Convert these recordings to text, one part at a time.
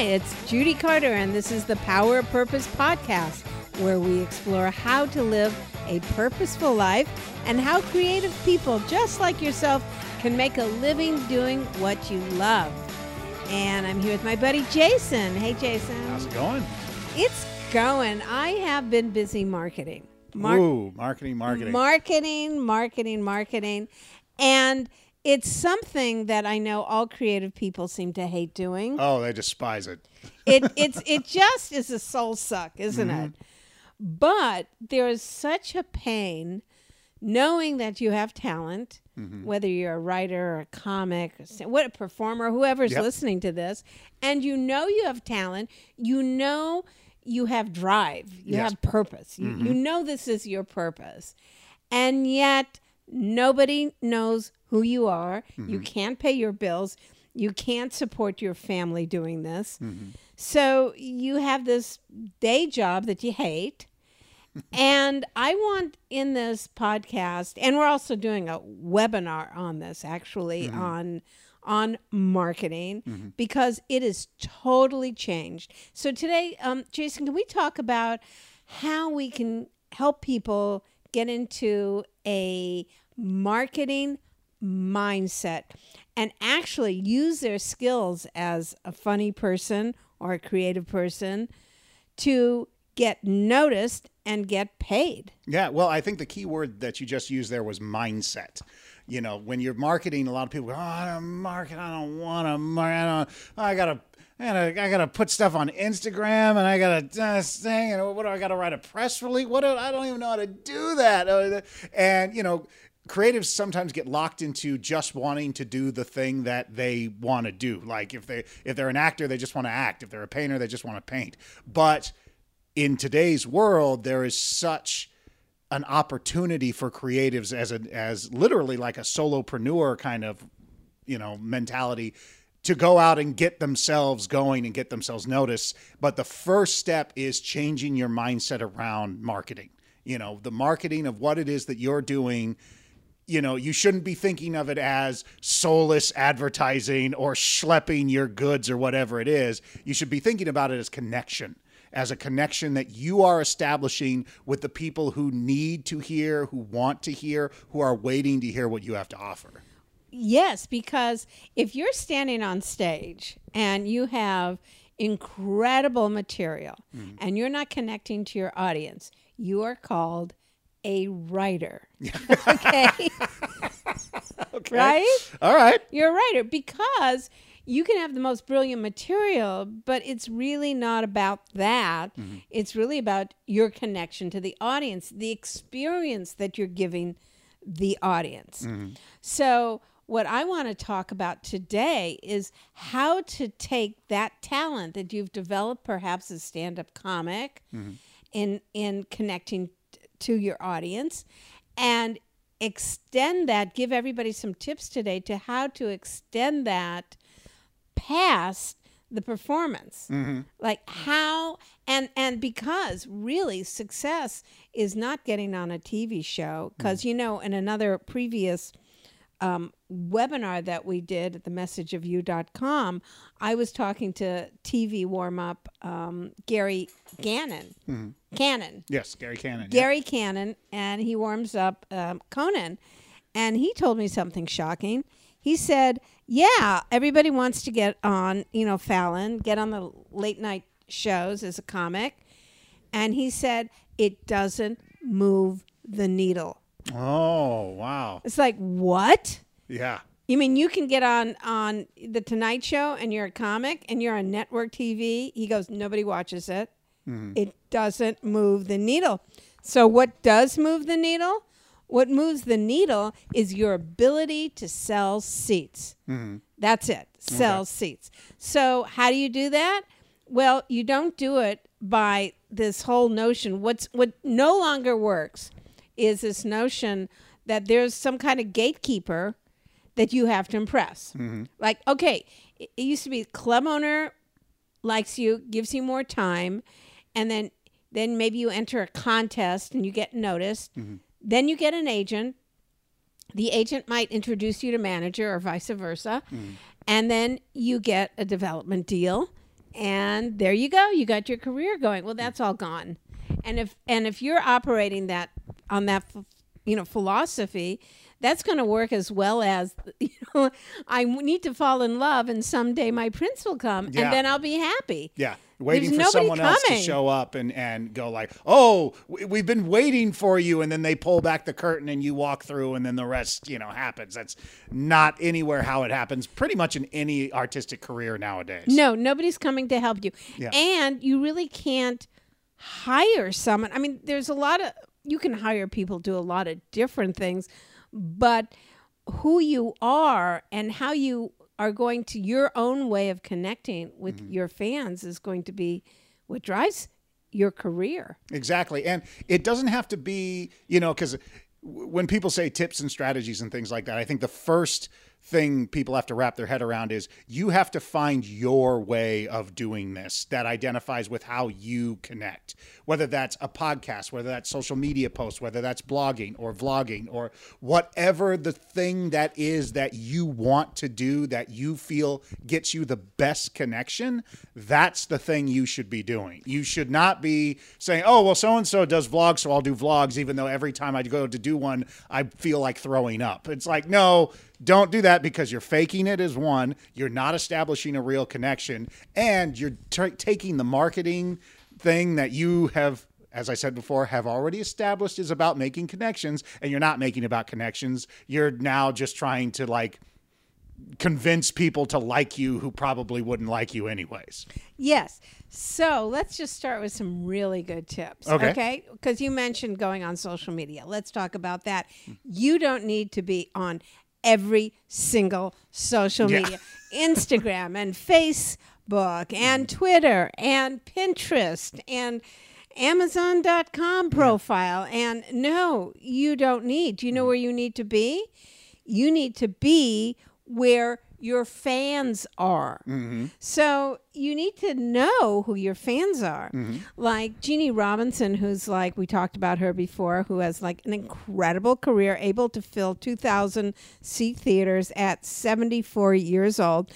it's Judy Carter, and this is the Power of Purpose podcast, where we explore how to live a purposeful life and how creative people just like yourself can make a living doing what you love. And I'm here with my buddy Jason. Hey, Jason. How's it going? It's going. I have been busy marketing. Marketing. And it's something that I know all creative people seem to hate doing. Oh, they despise it. It just is a soul suck, isn't it? But there is such a pain knowing that you have talent, whether you're a writer or a comic, or a performer, whoever's listening to this, and you know you have talent, you know you have drive, you have purpose, you know this is your purpose, and yet nobody knows who you are. You can't pay your bills. You can't support your family doing this. So you have this day job that you hate. And I want in this podcast, and we're also doing a webinar on this, actually, on marketing, because it is totally changed. So today, Jason, can we talk about how we can help people get into a marketing mindset and actually use their skills as a funny person or a creative person to get noticed and get paid? Yeah, well, I think the key word that you just used there was mindset. You know, when you're marketing, a lot of people go, oh, I don't market, I don't want to market, I gotta put stuff on Instagram, and I gotta do this thing, and what do I gotta write a press release? I don't even know how to do that. And, you know, creatives sometimes get locked into just wanting to do the thing that they want to do. Like if they're an actor, they just want to act. If they're a painter, they just want to paint. But in today's world, there is such an opportunity for creatives as literally like a solopreneur kind of, you know, mentality to go out and get themselves going and get themselves noticed. But the first step is changing your mindset around marketing. You know, the marketing of what it is that you're doing. You know, you shouldn't be thinking of it as soulless advertising or schlepping your goods or whatever it is. You should be thinking about it as connection, as a connection that you are establishing with the people who need to hear, who want to hear, who are waiting to hear what you have to offer. Yes, because if you're standing on stage and you have incredible material and you're not connecting to your audience, you are called a writer. Okay. Right? All right. You're a writer because you can have the most brilliant material, but it's really not about that. It's really about your connection to the audience, the experience that you're giving the audience. So what I want to talk about today is how to take that talent that you've developed, perhaps as stand-up comic, in connecting to your audience, and extend that, give everybody some tips today to how to extend that past the performance. Like how, and because really success is not getting on a TV show, because you know, in another previous webinar that we did at themessageofyou.com, I was talking to TV warm-up Gary Cannon. Yes, Gary Cannon. Cannon, and he warms up Conan, and he told me something shocking. He said, yeah, everybody wants to get on, you know, Fallon, get on the late night shows as a comic, and he said it doesn't move the needle. Oh, wow. It's like, what? Yeah. You mean you can get on The Tonight Show and you're a comic and you're on network TV? He goes, nobody watches it. It doesn't move the needle. So what does move the needle? What moves the needle is your ability to sell seats. That's it. Sell seats. So how do you do that? Well, you don't do it by this whole notion. What no longer works is this notion that there's some kind of gatekeeper that you have to impress. Like, okay, it used to be club owner likes you, gives you more time, and then maybe you enter a contest and you get noticed. Then you get an agent. The agent might introduce you to manager or vice versa. And then you get a development deal. and there you go. You got your career going. Well, that's all gone. And if you're operating that on that, you know, philosophy, that's going to work as well as, you know, I need to fall in love and someday my prince will come and then I'll be happy. Yeah. Waiting for someone else to show up and go like, oh, we've been waiting for you. And then they pull back the curtain and you walk through and then the rest, you know, happens. That's not anywhere how it happens pretty much in any artistic career nowadays. No, nobody's coming to help you. Yeah. And you really can't hire someone. I mean, there's a lot of, you can hire people to do a lot of different things, but who you are and how you are going to your own way of connecting with your fans is going to be what drives your career. Exactly. And it doesn't have to be, you know, because when people say tips and strategies and things like that, I think the first thing people have to wrap their head around is you have to find your way of doing this that identifies with how you connect, whether that's a podcast, whether that's social media posts, whether that's blogging or vlogging or whatever the thing that is that you want to do that you feel gets you the best connection. That's the thing you should be doing. You should not be saying, oh, well, so-and-so does vlogs, so I'll do vlogs, even though every time I go to do one, I feel like throwing up. It's like, no, don't do that, because you're faking it as one, you're not establishing a real connection, and you're taking the marketing thing that you have, as I said before, have already established is about making connections, and you're not making about connections. You're now just trying to like convince people to like you who probably wouldn't like you anyways. Yes. So let's just start with some really good tips. Okay. Because you mentioned going on social media. Let's talk about that. You don't need to be on every single social media, Instagram and Facebook and Twitter and Pinterest and Amazon.com profile. And no, you don't need. Do you know where you need to be? You need to be where your fans are. Mm-hmm. So you need to know who your fans are. Mm-hmm. Like Jeannie Robinson, who's like, we talked about her before, who has like an incredible career, able to fill 2,000 seat theaters at 74 years old.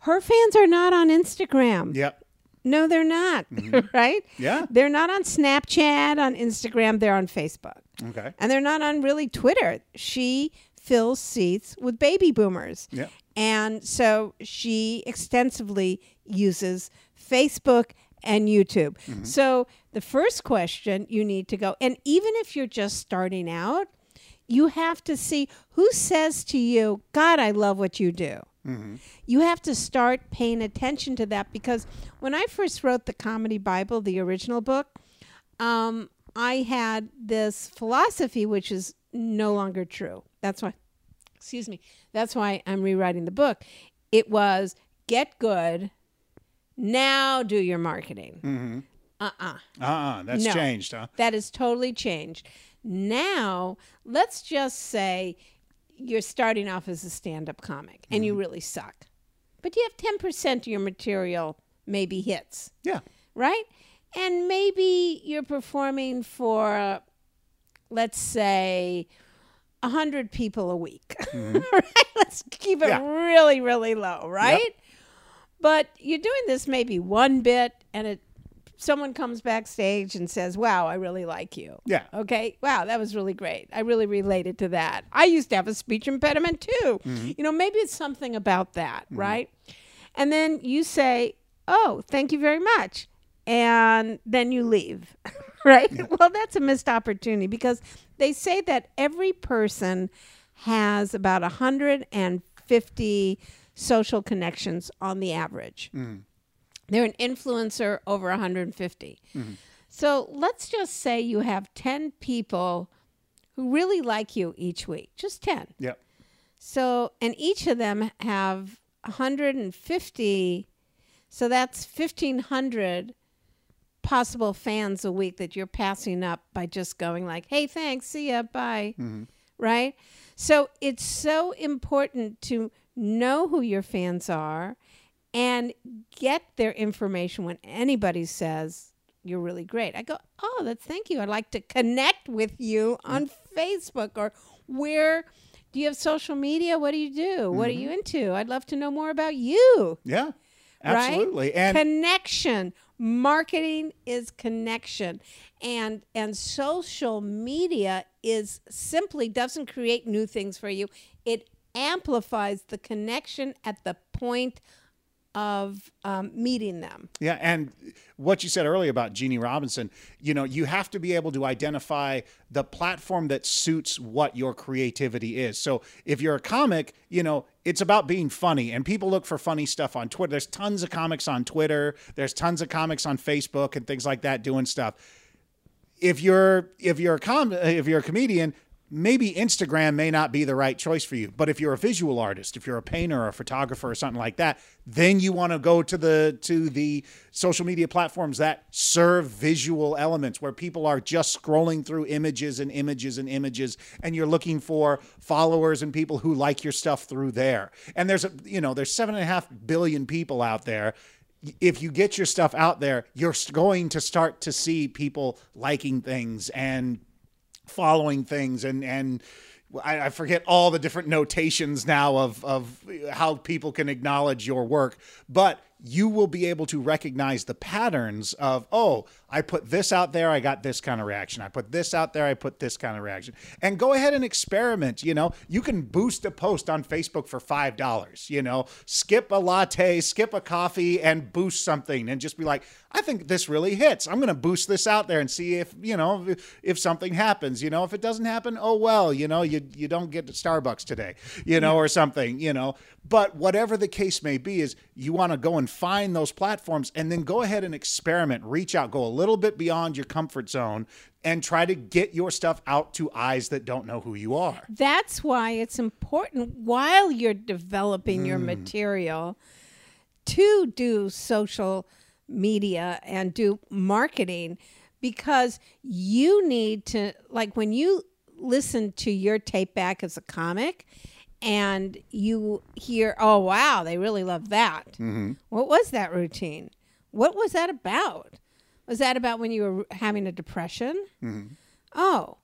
Her fans are not on Instagram. Yep. No, they're not. Mm-hmm. Right? Yeah. They're not on Snapchat, on Instagram. They're on Facebook. Okay. And they're not on really Twitter. She fills seats with baby boomers. Yeah. And so she extensively uses Facebook and YouTube. Mm-hmm. So the first question you need to go, and even if you're just starting out, you have to see who says to you, God, I love what you do. Mm-hmm. You have to start paying attention to that, because when I first wrote the Comedy Bible, the original book, I had this philosophy, which is no longer true. That's why, excuse me, that's why I'm rewriting the book. It was get good, now do your marketing. Mm-hmm. That's changed, huh? That is totally changed. Now, let's just say you're starting off as a stand-up comic and you really suck. But you have 10% of your material maybe hits. Yeah. Right? And maybe you're performing for, let's say, 100 people a week. Mm-hmm. Right? Let's keep it really, really low, right? Yep. But you're doing this maybe one bit, and someone comes backstage and says, wow, I really like you. Yeah. Okay. Wow, that was really great. I really related to that. I used to have a speech impediment too. Mm-hmm. You know, maybe it's something about that, right? And then you say, oh, thank you very much. And then you leave, right? Yeah. Well, that's a missed opportunity, because they say that every person has about 150 social connections on the average. Mm. They're an influencer over 150. Mm-hmm. So let's just say you have 10 people who really like you each week, just 10. Yeah. So, and each of them have 150, so that's 1,500 possible fans a week that you're passing up by just going like, hey, thanks, see ya, bye. Mm-hmm. Right? So it's so important to know who your fans are and get their information when anybody says you're really great. I go, oh, that's thank you. I'd like to connect with you on Facebook, or where do you have social media? What do you do? Mm-hmm. What are you into? I'd love to know more about you. Yeah. Absolutely. Right? And connection. Marketing is connection. And social media is simply doesn't create new things for you. It amplifies the connection at the point of meeting them. Yeah, and what you said earlier about Jeannie Robinson, you know, you have to be able to identify the platform that suits what your creativity is. So if you're a comic, you know, it's about being funny, and people look for funny stuff on Twitter. There's tons of comics on Twitter. There's tons of comics on Facebook and things like that doing stuff. If you're a comedian, maybe Instagram may not be the right choice for you. But if you're a visual artist, if you're a painter or a photographer or something like that, then you want to go to the social media platforms that serve visual elements, where people are just scrolling through images and images and images, and you're looking for followers and people who like your stuff through there. And there's 7.5 billion people out there. If you get your stuff out there, you're going to start to see people liking things and following things, and I forget all the different notations now of how people can acknowledge your work, but you will be able to recognize the patterns of, oh, I put this out there, I got this kind of reaction. I put this out there, I put this kind of reaction. And go ahead and experiment. You know, you can boost a post on Facebook for $5, you know, skip a latte, skip a coffee, and boost something, and just be like, I think this really hits. I'm going to boost this out there and see if, you know, if something happens. You know, if it doesn't happen, oh, well, you know, you don't get to Starbucks today, you know, or something, you know. But whatever the case may be, is you want to go and find those platforms, and then go ahead and experiment, reach out, go a little bit beyond your comfort zone, and try to get your stuff out to eyes that don't know who you are. That's why it's important, while you're developing your material, to do social media and do marketing, because you need to, like, when you listen to your tape back as a comic, and you hear, oh, wow, they really love that. Mm-hmm. What was that routine? What was that about? Was that about when you were having a depression? Mm-hmm. Oh,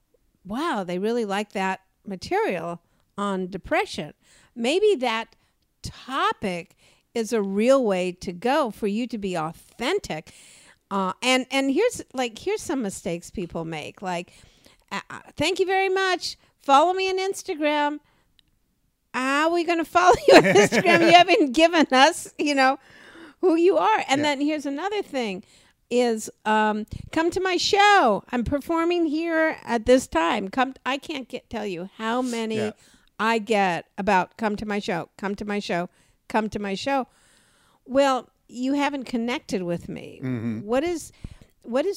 wow, they really like that material on depression. Maybe that topic is a real way to go for you to be authentic. And here's some mistakes people make. Like, thank you very much. Follow me on Instagram. How are we going to follow you on Instagram? You haven't given us, you know, who you are. And then here's another thing is, come to my show. I'm performing here at this time. I can't tell you how many I get about come to my show, come to my show, come to my show. Well, you haven't connected with me. Mm-hmm. What is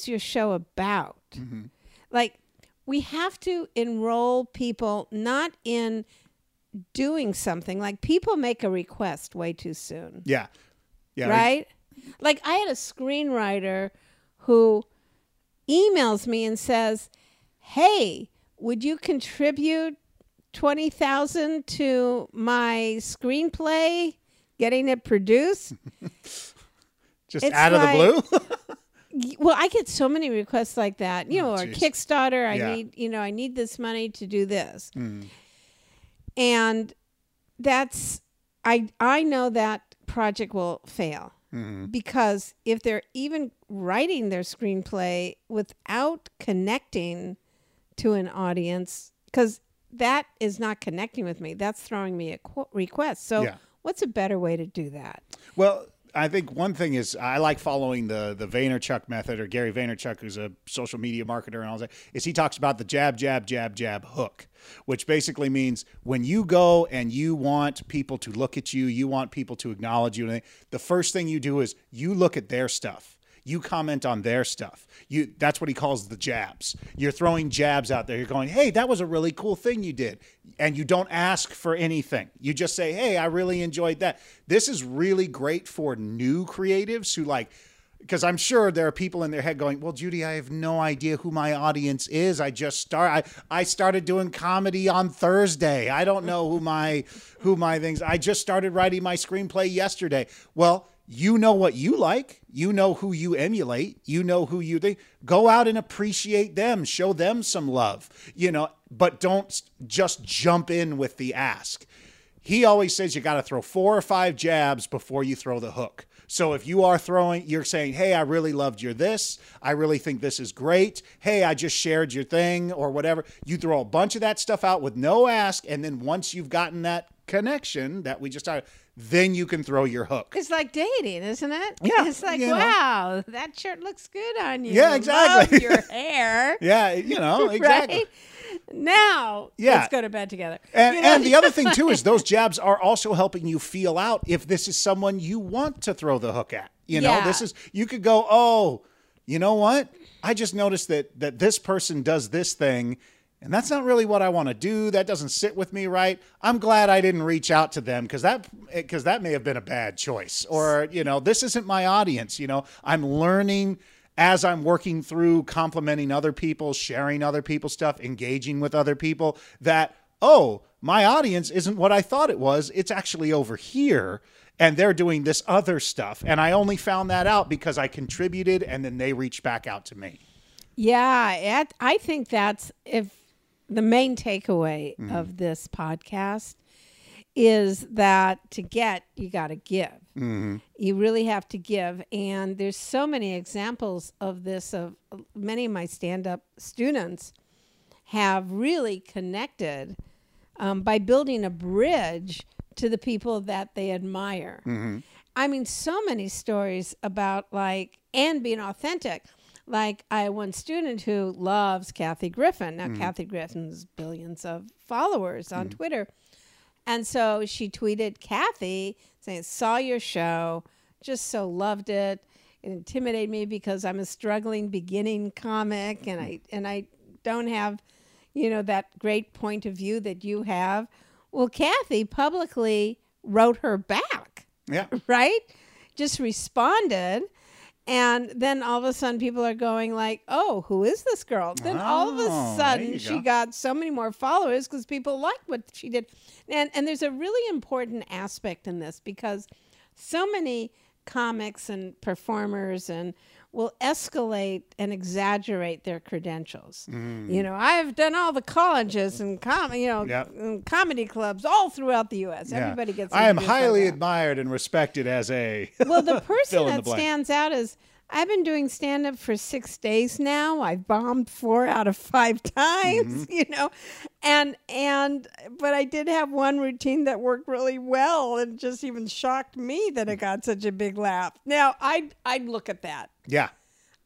your show about? Mm-hmm. Like, we have to enroll people not in doing something. Like, people make a request way too soon. Yeah. Right? Like, I had a screenwriter who emails me and says, hey, would you contribute $20,000 to my screenplay, getting it produced? Just it's out of the blue? Well, I get so many requests like that, you know, or Kickstarter. I need this money to do this. Mm. And that's, I know that project will fail, because if they're even writing their screenplay without connecting to an audience, because that is not connecting with me, that's throwing me a request. So what's a better way to do that? Well, I think one thing is, I like following the Vaynerchuk method, or Gary Vaynerchuk, who's a social media marketer and all that, is he talks about the jab, jab, jab, jab, hook, which basically means when you go and you want people to look at you, you want people to acknowledge you, the first thing you do is you look at their stuff. You comment on their stuff. That's what he calls the jabs. You're throwing jabs out there. You're going, hey, that was a really cool thing you did. And you don't ask for anything. You just say, hey, I really enjoyed that. This is really great for new creatives who, like, because I'm sure there are people in their head going, well, Judy, I have no idea who my audience is. I started doing comedy on Thursday. I don't know who my things. I just started writing my screenplay yesterday. Well, you know what you like. You know who you emulate. You know who you think. Go out and appreciate them. Show them some love, you know, but don't just jump in with the ask. He always says you got to throw 4 or 5 jabs before you throw the hook. So if you are throwing, you're saying, hey, I really loved your this. I really think this is great. Hey, I just shared your thing or whatever. You throw a bunch of that stuff out with no ask. And then once you've gotten that connection that we just started, then you can throw your hook. It's like dating, isn't it? Yeah. It's like, wow, that shirt looks good on you. Yeah, exactly. Love your hair. Yeah, you know, exactly. Right? Now, let's go to bed together. And, you know? And the other thing, too, is those jabs are also helping you feel out if this is someone you want to throw the hook at. You know, this is, you could go, oh, you know what? I just noticed that this person does this thing, and that's not really what I want to do. That doesn't sit with me right. I'm glad I didn't reach out to them because that may have been a bad choice. Or, you know, this isn't my audience. You know, I'm learning as I'm working through complimenting other people, sharing other people's stuff, engaging with other people that, oh, my audience isn't what I thought it was. It's actually over here. And they're doing this other stuff. And I only found that out because I contributed and then they reached back out to me. Yeah, I think that's the main takeaway of this podcast is that to get, you got to give. Mm-hmm. You really have to give. And there's so many examples of this, of many of my stand-up students have really connected by building a bridge to the people that they admire. Mm-hmm. I mean, so many stories about and being authentic. Like I had one student who loves Kathy Griffin. Now, Kathy Griffin's billions of followers on Twitter. And so she tweeted Kathy saying, saw your show, just so loved it. It intimidated me because I'm a struggling beginning comic and I don't have, you know, that great point of view that you have. Well, Kathy publicly wrote her back. Yeah. Right? Just responded. And then all of a sudden people are going like, oh, who is this girl? Then all of a sudden she got so many more followers because people liked what she did. And there's a really important aspect in this because so many comics and performers and will escalate and exaggerate their credentials. You know, I've done all the colleges and comedy clubs all throughout the U.S. Everybody gets. I am highly admired and respected as a. Well, the person that stands out is I've been doing stand up for 6 days now. I've bombed 4 out of 5 times. You know, but I did have one routine that worked really well and just even shocked me that it got such a big laugh. Now I'd look at that. Yeah.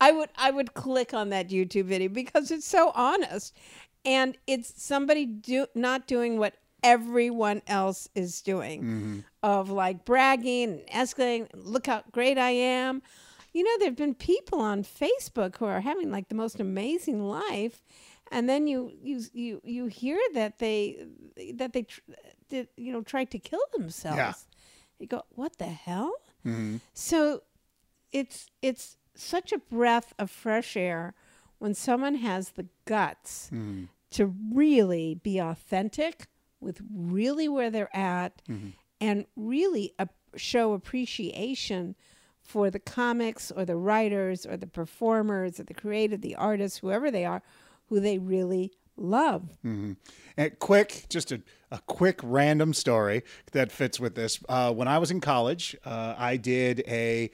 I would click on that YouTube video because it's so honest and it's somebody not doing what everyone else is doing of like bragging and escalating, look how great I am. You know, there've been people on Facebook who are having like the most amazing life and then you hear that they tried to kill themselves. Yeah. You go, what the hell? So it's such a breath of fresh air when someone has the guts to really be authentic with really where they're at and really show appreciation for the comics or the writers or the performers or the creative, the artists, whoever they are, who they really love. And just a quick random story that fits with this. When I was in college, I did a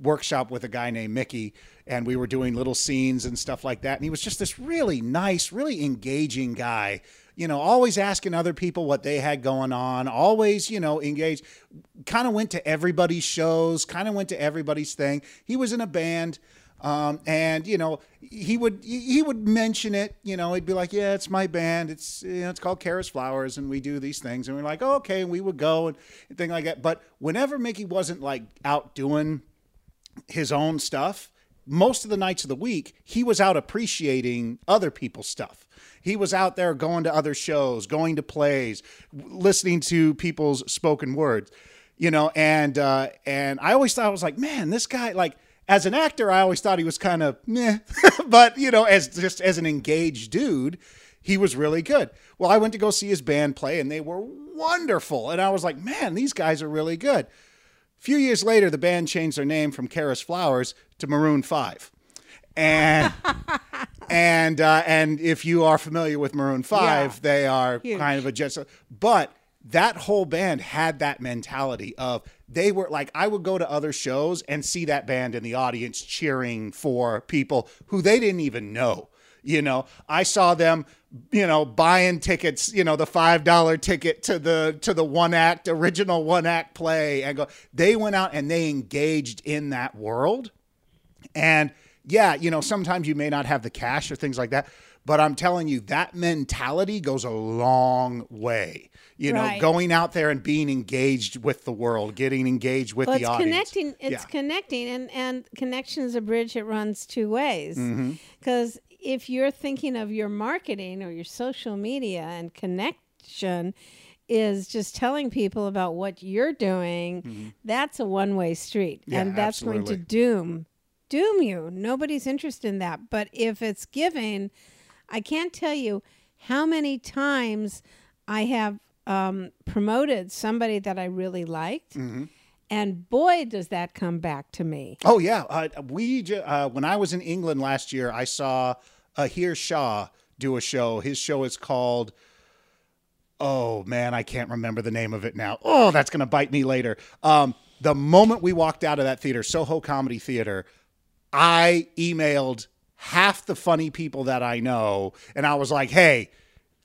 workshop with a guy named Mickey and we were doing little scenes and stuff like that. And he was just this really nice, really engaging guy, you know, always asking other people what they had going on, always, you know, engaged, kind of went to everybody's shows, kind of went to everybody's thing. He was in a band. And you know, he would mention it, you know, he'd be like, yeah, it's my band. It's, you know, it's called Kara's Flowers and we do these things. And we're like, oh, okay. And we would go and thing like that. But whenever Mickey wasn't like out doing his own stuff, most of the nights of the week, he was out appreciating other people's stuff. He was out there going to other shows, going to plays, listening to people's spoken words, you know? And I always thought, I was like, man, this guy, like as an actor, I always thought he was kind of meh, but you know, as an engaged dude, he was really good. Well, I went to go see his band play and they were wonderful. And I was like, man, these guys are really good. Few years later, the band changed their name from Kara's Flowers to Maroon 5. And and if you are familiar with Maroon 5, they are huge. Kind of a jet. But that whole band had that mentality of, they were like, I would go to other shows and see that band in the audience cheering for people who they didn't even know. You know, I saw them, you know, buying tickets, you know, the $5 ticket to the original one act play, and go, they went out and they engaged in that world. And yeah, you know, sometimes you may not have the cash or things like that, but I'm telling you, that mentality goes a long way. You right. know, going out there and being engaged with the world, getting engaged with the audience. It's connecting, and connection is a bridge that runs two ways. Because if you're thinking of your marketing or your social media, and connection is just telling people about what you're doing, that's a one-way street. Yeah, and that's absolutely going to doom you. Nobody's interested in that. But if it's giving, I can't tell you how many times I have promoted somebody that I really liked. And boy, does that come back to me. Oh, yeah. When I was in England last year, I saw Ahir Shah do a show. His show is called, oh, man, I can't remember the name of it now. Oh, that's going to bite me later. The moment we walked out of that theater, Soho Comedy Theater, I emailed half the funny people that I know. And I was like, hey,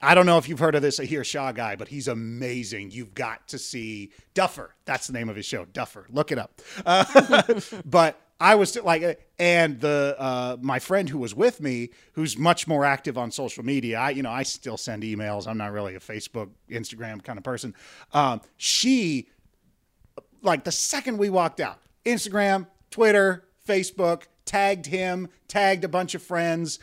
I don't know if you've heard of this Ahir Shah guy, but he's amazing. You've got to see Duffer. That's the name of his show, Duffer. Look it up. But I was like, and my friend who was with me, who's much more active on social media, I still send emails. I'm not really a Facebook, Instagram kind of person. She, like the second we walked out, Instagram, Twitter, Facebook, tagged him, tagged a bunch of friends,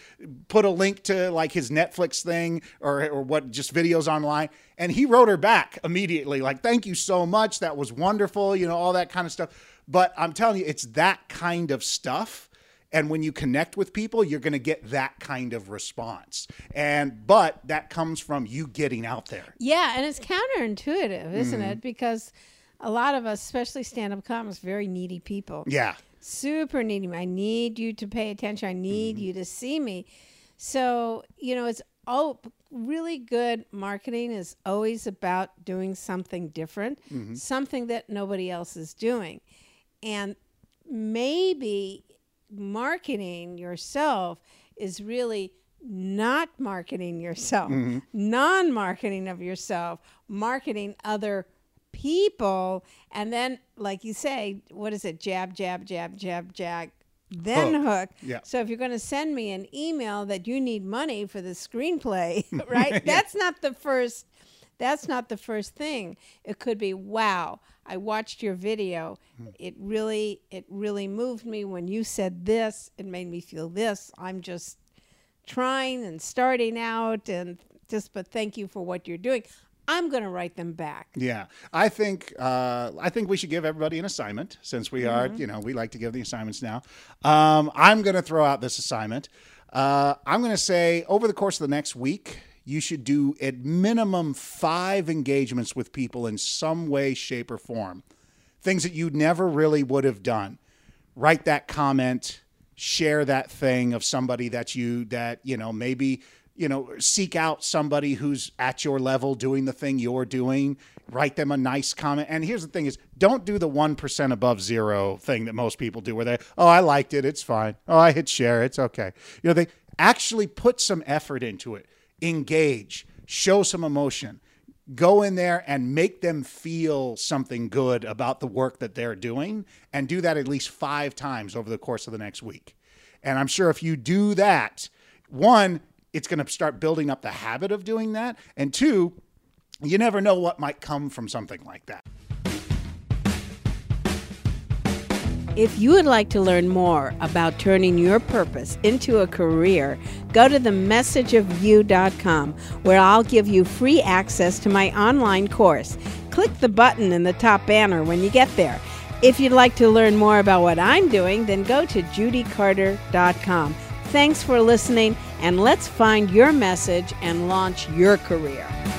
put a link to like his Netflix thing or what, just videos online. And he wrote her back immediately. Like, thank you so much. That was wonderful. You know, all that kind of stuff. But I'm telling you, it's that kind of stuff. And when you connect with people, you're going to get that kind of response. But that comes from you getting out there. Yeah. And it's counterintuitive, isn't it? Because a lot of us, especially stand-up comics, very needy people. Yeah. Super needy. I need you to pay attention. I need you to see me. So, you know, it's really good marketing is always about doing something different, something that nobody else is doing. And maybe marketing yourself is really not marketing yourself, non-marketing of yourself, marketing other people, and then, like you say, what is it? Jab, jab, jab, jab, jab, then hook. Yeah. So if you're going to send me an email that you need money for the screenplay, right? Yeah. That's not the first thing. It could be, wow, I watched your video. It really moved me when you said this. It made me feel this. I'm just trying and starting out, but thank you for what you're doing. I'm going to write them back. Yeah. I think we should give everybody an assignment, since we are, we like to give the assignments now. I'm going to throw out this assignment. I'm going to say over the course of the next week, you should do at minimum 5 engagements with people in some way, shape, or form. Things that you never really would have done. Write that comment, share that thing of somebody seek out somebody who's at your level doing the thing you're doing, write them a nice comment. And here's the thing is, don't do the 1% above zero thing that most people do where they, oh, I liked it. It's fine. Oh, I hit share. It's okay. You know, they actually put some effort into it, engage, show some emotion, go in there and make them feel something good about the work that they're doing, and do that at least 5 times over the course of the next week. And I'm sure if you do that, 1, it's going to start building up the habit of doing that. And 2, you never know what might come from something like that. If you would like to learn more about turning your purpose into a career, go to themessageofyou.com, where I'll give you free access to my online course. Click the button in the top banner when you get there. If you'd like to learn more about what I'm doing, then go to judycarter.com. Thanks for listening, and let's find your message and launch your career.